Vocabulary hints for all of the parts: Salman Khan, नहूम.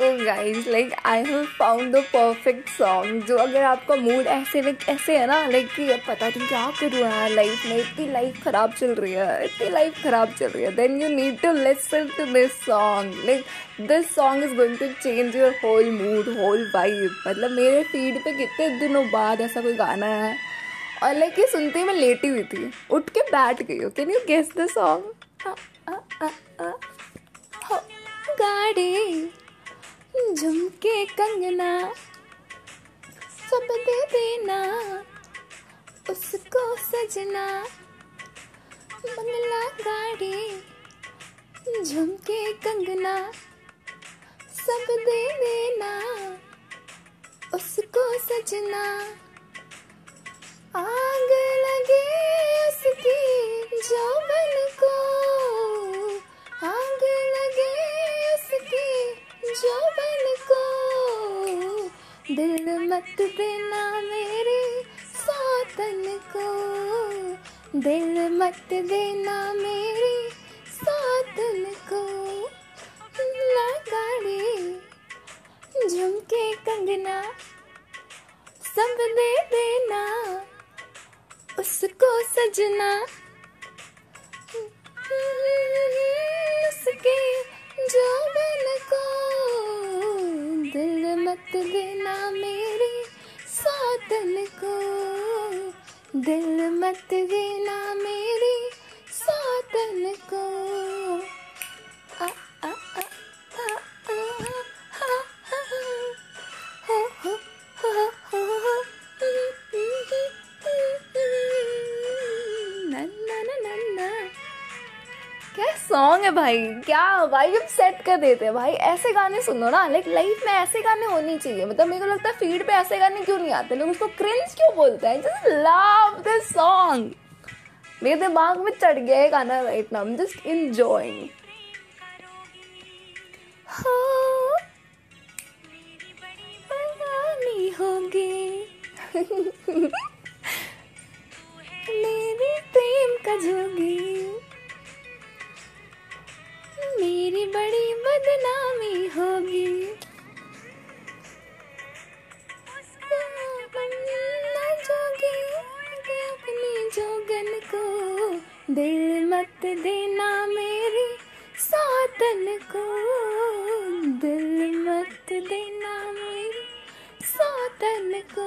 Oh guys, like I have found the perfect song. जो अगर आपका मूड ऐसे ऐसे है ना, कि पता नहीं क्या करूँ यार लाइफ में, इतनी लाइफ ख़राब चल रही है, then you need to listen to this song. Like this song is going to change your whole mood, whole vibe. मतलब मेरे फीड पे कितने दिनों बाद ऐसा कोई गाना है, और लाइक ये सुनते ही मैं लेटी हुई थी, उठ के बैठ गई हूँ. Can you guess the song? गाड़ी झुमके कंगना सब दे देना, उसको सजना बंगला गाड़ी झुमके कंगना सब दे देना, उसको सजना आग लगे उसकी जौबन को, आग लगे उसकी जौबन को, दिल मत देना मेरे सातन को, दिल मत देना मेरे सातन को, लगाड़ी झुमके कंगना सब दे देना, उसको सजना उसके जौबन को, दिल मत देना मेरे सातन को, दिल मत देना मेरे सातन को. क्या सॉन्ग है भाई, क्या वाइब सेट कर देते हैं भाई. ऐसे गाने सुनो ना, लाइक लाइफ में ऐसे गाने होने चाहिए. मतलब मेरे को लगता है फीड पे ऐसे गाने क्यों नहीं आते, लोग उसको क्रिंज क्यों बोलते हैं. जस्ट लव दिस सॉन्ग, मेरे दिमाग में चढ़ गया है गाना right now. I am just enjoying. मेरे प्रेम का जोगी, मेरी बड़ी बदनामी होगी, अपनी जोगन को, दिल मत देना मेरे सातन को, दिल मत देना मेरे सातन को.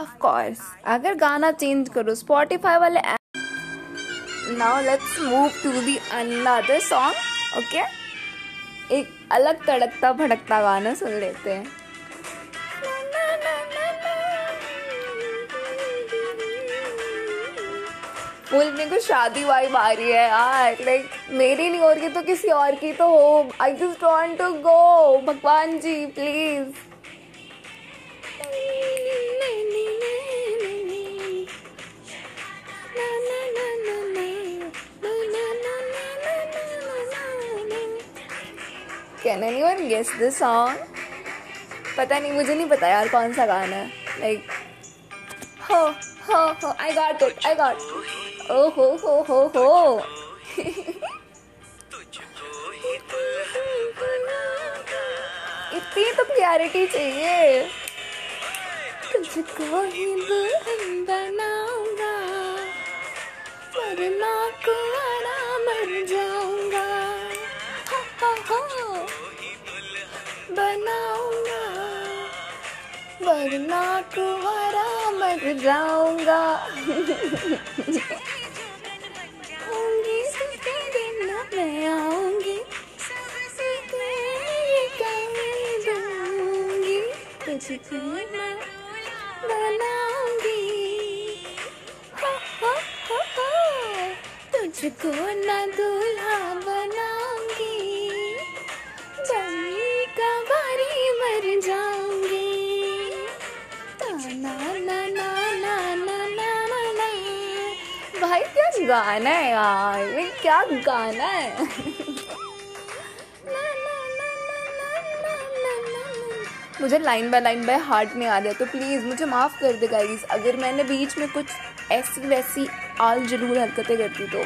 Of course, अगर गाना चेंज करो Spotify वाले app. Now let's move to the another song, okay? एक अलग तड़कता भड़कता गाना सुन लेते हैं. बोल मेरे को शादी वाइब आ रही है यार, लाइक मेरी नहीं हो रही तो किसी और की तो हो. I just want to go, भगवान जी please. Can anyone guess this song? पता नहीं, मुझे नहीं पता यार कौन सा गाना है. Like ho I got it. Oh ho. इतनी तो क्लैरिटी चाहिए. तुझको ही दुल्हन बनाऊंगा, वरना कुंवारा मर जाऊंगा, बनाऊंगा वरना कुंवारा मर जाऊंगा. आऊंगी सुनते दिन मैं आऊंगी, बनाऊंगी तुझको ना दूल्हा बनाऊंगी, जमी कबारी मर जाऊंगी। ना ना ना ना ना ना भाई क्या गाना है यार, ये क्या गाना है। मुझे लाइन बाय हार्ट नहीं आ रहा, तो प्लीज़ मुझे माफ़ कर दे गाइस अगर मैंने बीच में कुछ ऐसी वैसी आल जरूर हरकतें करती तो।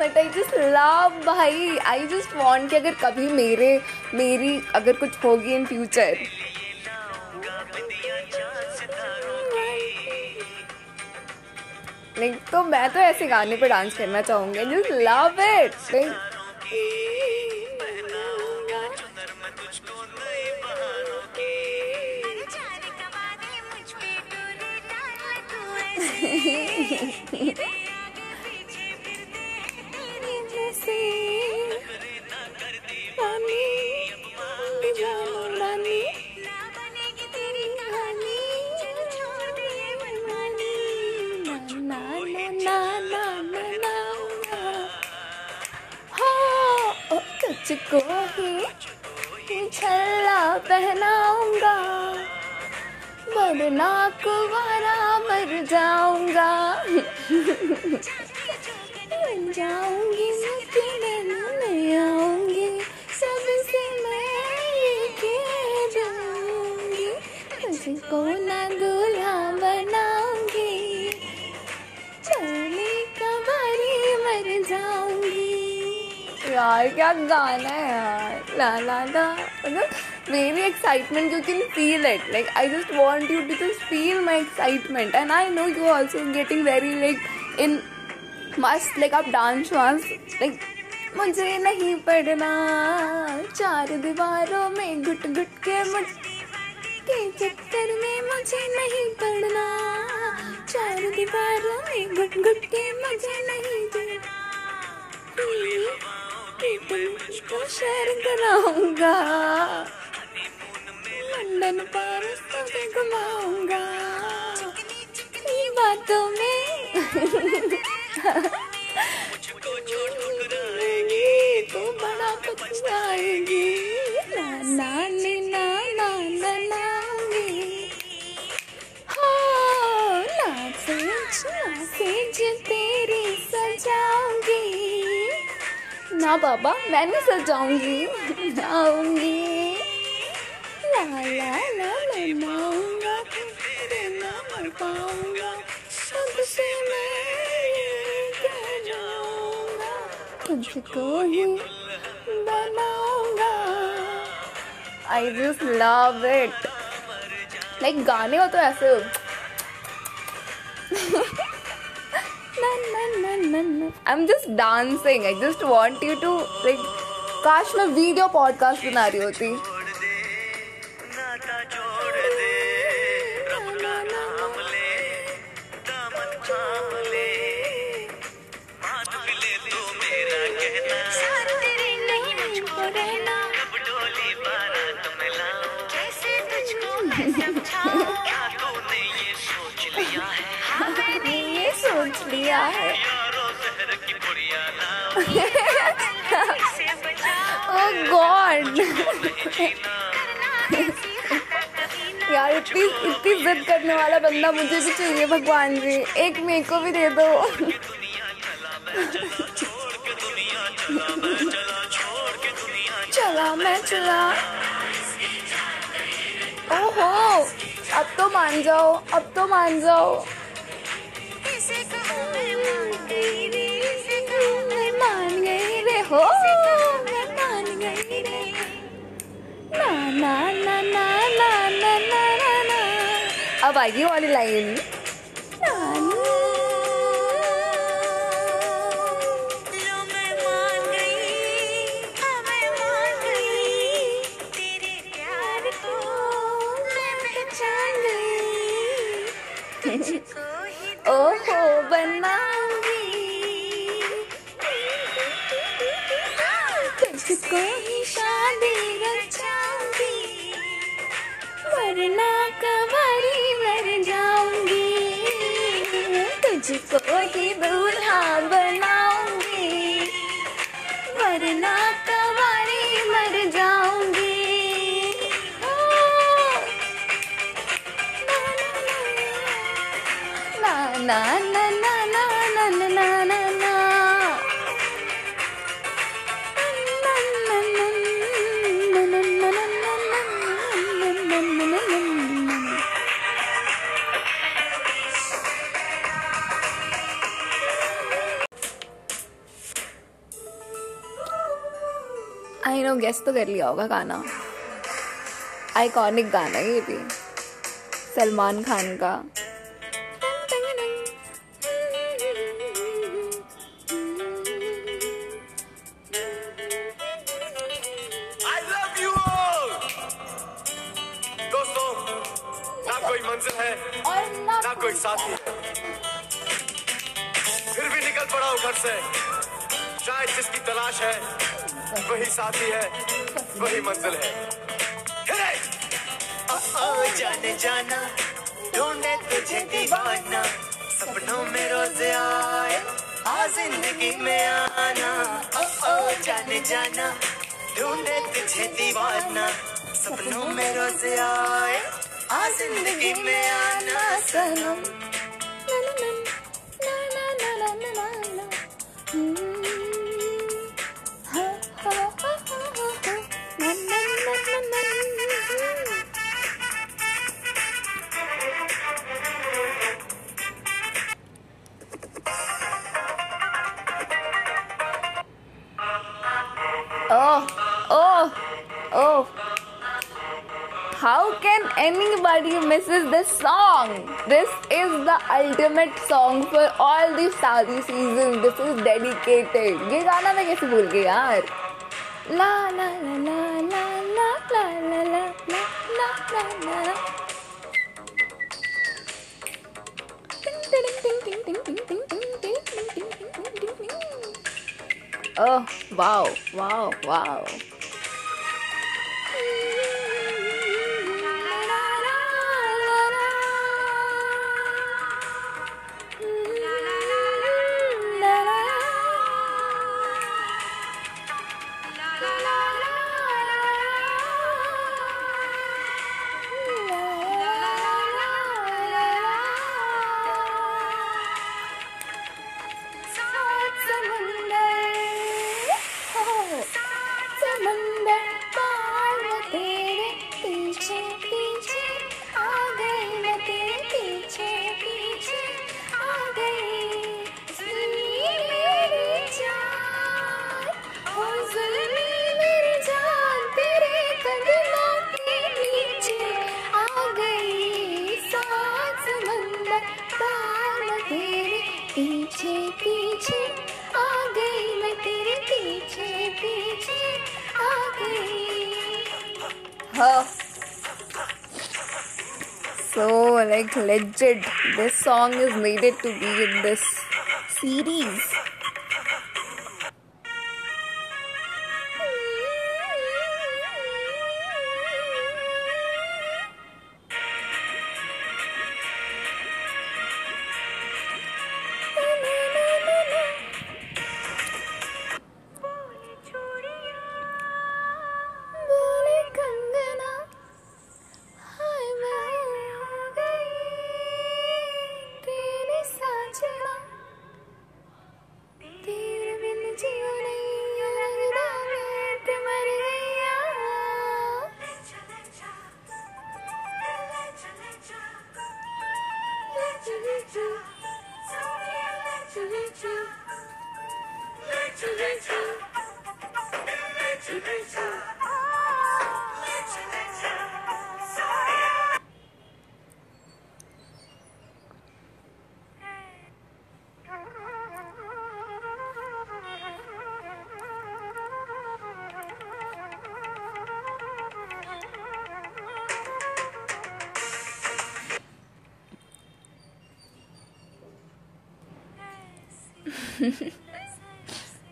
बट आई जस्ट लव भाई, आई जस्ट वॉन्ट कि अगर कभी मेरी अगर कुछ होगी इन फ्यूचर। नहीं तो मैं तो ऐसे गाने पर डांस करना चाहूँगी, जस्ट लव इट। तुझको ही छल्ला पहनाऊंगा, वरना कुवारा मर जाऊंगा। बन जाऊंगी मैं आऊंगी, सबसे मैं ये कह जाऊंगी, तुझको ना दूल्हा बनाऊंगी, चली कबारी मर जाऊंगी। यार क्या गाना है यार, ला ला ला, मतलब मेरी excitement you can feel it, like I just want you to just feel my excitement and I know you also getting very like in must, like आप डांस वांस, लाइक मुझे नहीं पढ़ना चार दीवारों में घुट घुट के चक्कर में, मुझे नहीं पढ़ना चार दीवारों में घुट घुट के, मुझे नहीं पढ़ना तुमको शेयर कराऊंगा, लंदन पेरिस तुझे घुमाऊंगा, ये बातों में मुझको झूठ रहेगी तो बड़ा पछताएगी। ना ना ना ना ना नाऊंगी, हाँ ना सेज तेरी सजाऊंगी, ना बाबा मैं नहीं सजाऊंगी, नाऊंगी ला ला ला, मैं नाऊंगा तेरे ना मर पाऊंगा, सबसे मैं ये कह जाऊंगा, तुझको ही बनाऊंगा। I just love it, like गाने हो तो ऐसे हो। I'm just dancing. I just want you to like. काश मैं वीडियो पॉडकास्ट बना रही होती। लिया है ओह गॉड यार इतनी जिद करने वाला बंदा मुझे भी चाहिए भगवान जी, एक मेरे को भी दे दो। चला मैं चला, ओहो अब तो मान जाओ, अब तो मान जाओ। हो मैं मान गई रे, ना ना ना ना ना ना ना ना। अब आएगी वाली लाइन, ओहो बना तुझको ही शादी रचाऊंगी, वरना कबारी मर जाऊंगी। तुझको ही दूल्हा बनाऊंगी, वरना कवारी मर जाऊंगी। ना ना ना ना ना ना ना ना ना आई नो, गेस तो कर लिया होगा गाना। आइकॉनिक गाना है ये भी, सलमान खान का। I love you all. दोस्तों, ना कोई मंजिल है और ना कोई साथी, फिर भी निकल पड़ा हूँ घर से। शायद जिसकी तलाश है वही साथी है, वही मंजिल है। जाने जाना ढूंढे तुझे दीवाना, सपनों में रोज आए आ जिंदगी में आना। ओ जाने जाना ढूंढे तुझे दीवाना, सपनों में रोज आए आ जिंदगी में आना। सनम Oh, oh, oh! How can anybody misses this song? This is the ultimate song for all the Saudi seasons. This is dedicated. ये गाना मैं कैसे भूल गई यार? La la la la la la la la la la la la la. Ting ting ting ting ting ting ting ting ting ting ting ting ting. Oh wow wow wow. पीछे पीछे आ गई मैं तेरे, पीछे पीछे आ गई। हाँ, so like legit, this song is needed to be in this series.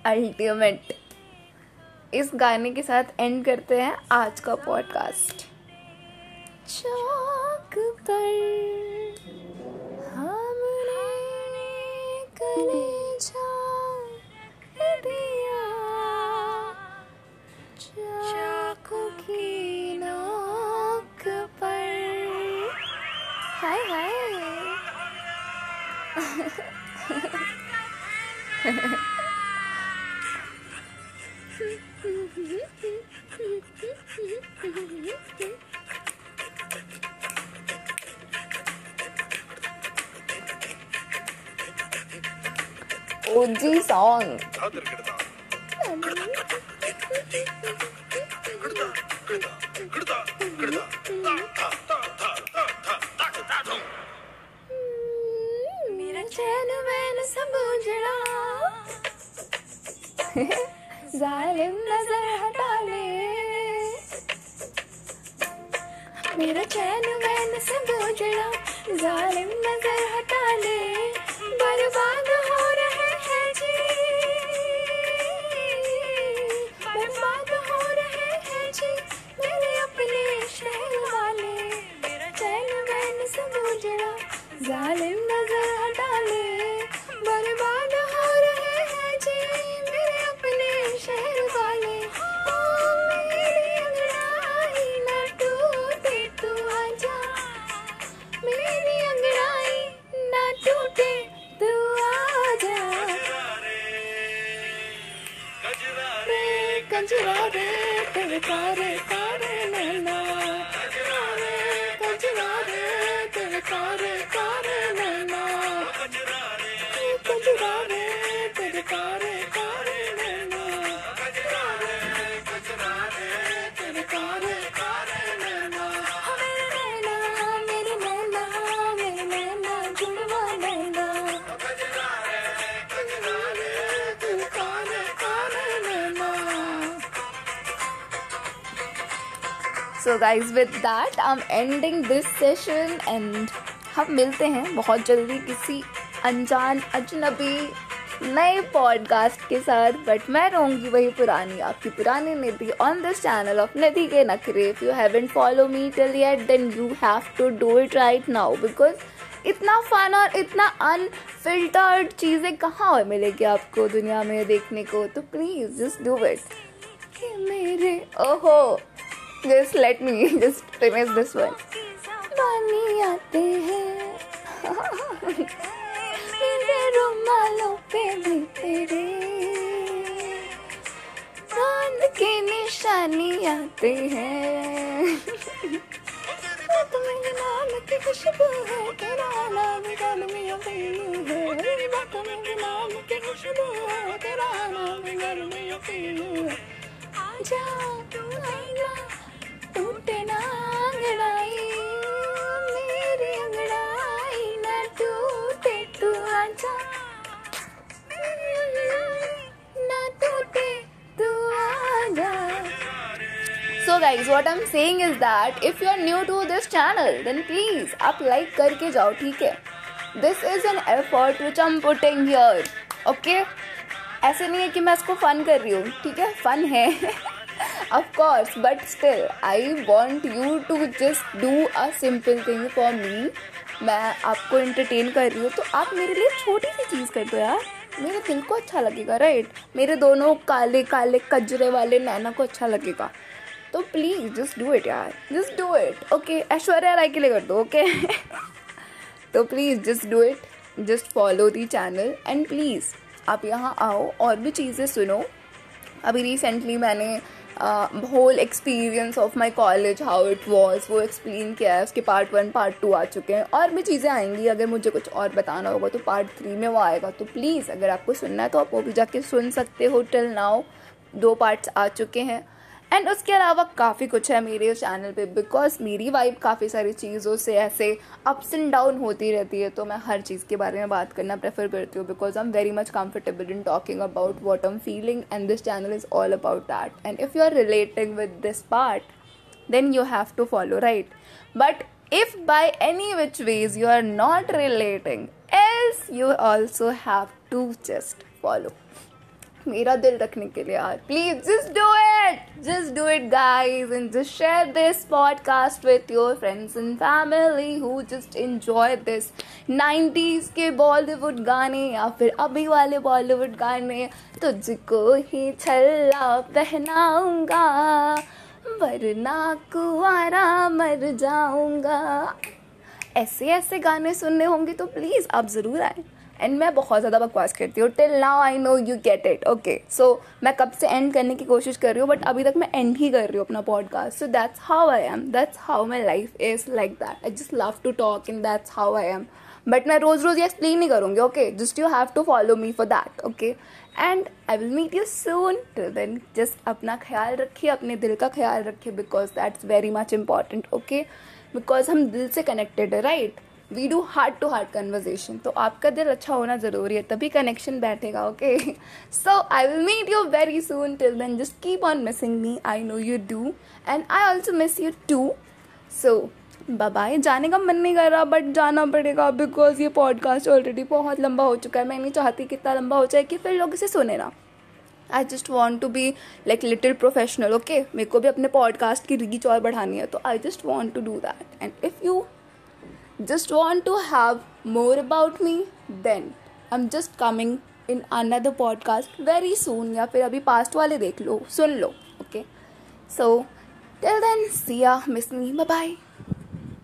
Ultimate. इस गाने के साथ एंड करते हैं आज का पॉडकास्ट। चौक पर हमने हाय हाय ओजी सॉन्ग जालिम नजर हटा ले मेरा चैन वैन से बोझड़ा जालिम नजर हटा ले बर्बाद हो रहे हैं जी बर्बाद हो रहे हैं जी मेरे अपने शहर वाले मेरा चैन वैन से बोझड़ा जालिम नजर हटा ले बर्बाद हो रहे हैं जी मेरे अपने शहर वाले ओ मेरी अंगड़ाई ना टूटे तू आजा मेरी अंगड़ाई ना टूटे तू आजा कजरा रे तेरे तारे तारे नैना कजरा रे तेरे तारे तारे नैना कजरा रे तेरे तारे तारे नैना कजरा रे तेरे तारे तारे नैना मेरे नैना मेरे नैना जुड़वा नैना कजरा रे तेरे तारे तारे नैना। So guys with that I am ending this session and हम मिलते हैं बहुत जल्दी किसी अनजान अजनबी नए पॉडकास्ट के साथ, बट मैं रहूँगी वही पुरानी आपकी पुरानी Nidhi on this channel of Nidhi के नखरे। If you haven't follow me till yet then you have to do it right now because इतना फन और इतना अनफिल्टर्ड चीज़ें कहाँ और मिलेगी आपको दुनिया में देखने को, तो प्लीज़ जस्ट डू इट मेरे ओहो just let me just finish this one पानी आते हैं रुमालों पे भी तेरे चांद की निशानी आते हैं तुम्हारे नाम की खुशबू है तेरा नाम गाल में यकीन है तेरी बातों में नाम की खुशबू है तेरा नाम गाल में यकीन है आजा तू आईना टूटे ना अंगड़ाई मेरी अंगड़ाई ना टूटे तू आजा So guys, what I'm saying is that if you're new to this channel, then please आप like करके जाओ, ठीक है? This is an effort which I'm putting here, okay? ऐसे नहीं है कि मैं इसको fun कर रही हूँ, ठीक है? Fun है, of course, but still, I want you to just do a simple thing for me. मैं आपको entertain कर रही हूँ, तो आप मेरे लिए छोटी सी चीज़ कर दो यार, मेरे दिल को अच्छा लगेगा, राइट? मेरे दोनों काले काले कजरे वाले नैना को अच्छा लगेगा, तो प्लीज़ जस्ट डू इट यार, just do it, okay? Aishwarya Rai के लिए कर दो, ओके? तो please just do it, just follow the channel and please आप यहाँ आओ और भी चीज़ें सुनो। अभी रिसेंटली मैंने whole experience of my college how it was वो एक्सप्लेन किया है, उसके पार्ट 1 पार्ट 2 आ चुके हैं और भी चीज़ें आएंगी। अगर मुझे कुछ और बताना होगा तो पार्ट 3 में वो आएगा, तो प्लीज़ अगर आपको सुनना है तो आप वो भी जाके सुन सकते हो। टिल नाउ 2 पार्ट्स आ चुके हैं एंड उसके अलावा काफ़ी कुछ है मेरे चैनल पे बिकॉज मेरी वाइब काफ़ी सारी चीज़ों से ऐसे अप्स एंड डाउन होती रहती है, तो मैं हर चीज़ के बारे में बात करना प्रेफर करती हूँ because I am very much comfortable in talking about what I am feeling and this channel is all about that. And if you are relating with this part then you have to follow, right? But if by any which ways you are not relating else you also have to just follow. मेरा दिल रखने के लिए यार please just do it guys and just share this podcast with your friends and family who just enjoy this 90s के बॉलीवुड गाने या फिर अभी वाले बॉलीवुड गाने। तुझको ही छल्ला पहनाऊंगा वरना कुआरा मर जाऊंगा ऐसे ऐसे गाने सुनने होंगे तो प्लीज़ आप ज़रूर आए। एंड मैं बहुत ज़्यादा बकवास करती हूँ, till now I know you get it, okay. So मैं कब से एंड करने की कोशिश कर रही हूँ बट अभी तक मैं एंड ही कर रही हूँ अपना podcast. So that's how I am, that's how my life is like that. I just love to talk and that's how I am. But मैं रोज़ रोज़ ये एक्सप्लेन नहीं करूँगी, okay. Just you have to follow me for that, okay. And I will meet you soon. Till then just अपना ख्याल रखिए, अपने दिल का ख्याल रखिए, because that's very much important, okay. Because हम दिल से कनेक्टेड है, right. We do heart to heart conversation, तो आपका दिल अच्छा होना ज़रूरी है, तभी कनेक्शन बैठेगा, okay. So I will meet you very soon. Till then just keep on missing me, I know you do and I also miss you too. So bye. जाने का मन नहीं कर रहा बट जाना पड़ेगा बिकॉज ये पॉडकास्ट ऑलरेडी बहुत लंबा हो चुका है। मैं नहीं चाहती कितना लंबा हो जाए कि फिर लोग इसे सुने ना। I just want to be like little professional, okay. मेरे को भी अपने पॉडकास्ट की रीच और बढ़ानी है, तो I just want to do that. And if you just want to have more about me, then I'm just coming in another podcast very soon, या फिर अभी past वाले देख लो, सुन लो, okay. So till then, see ya, miss me, bye bye.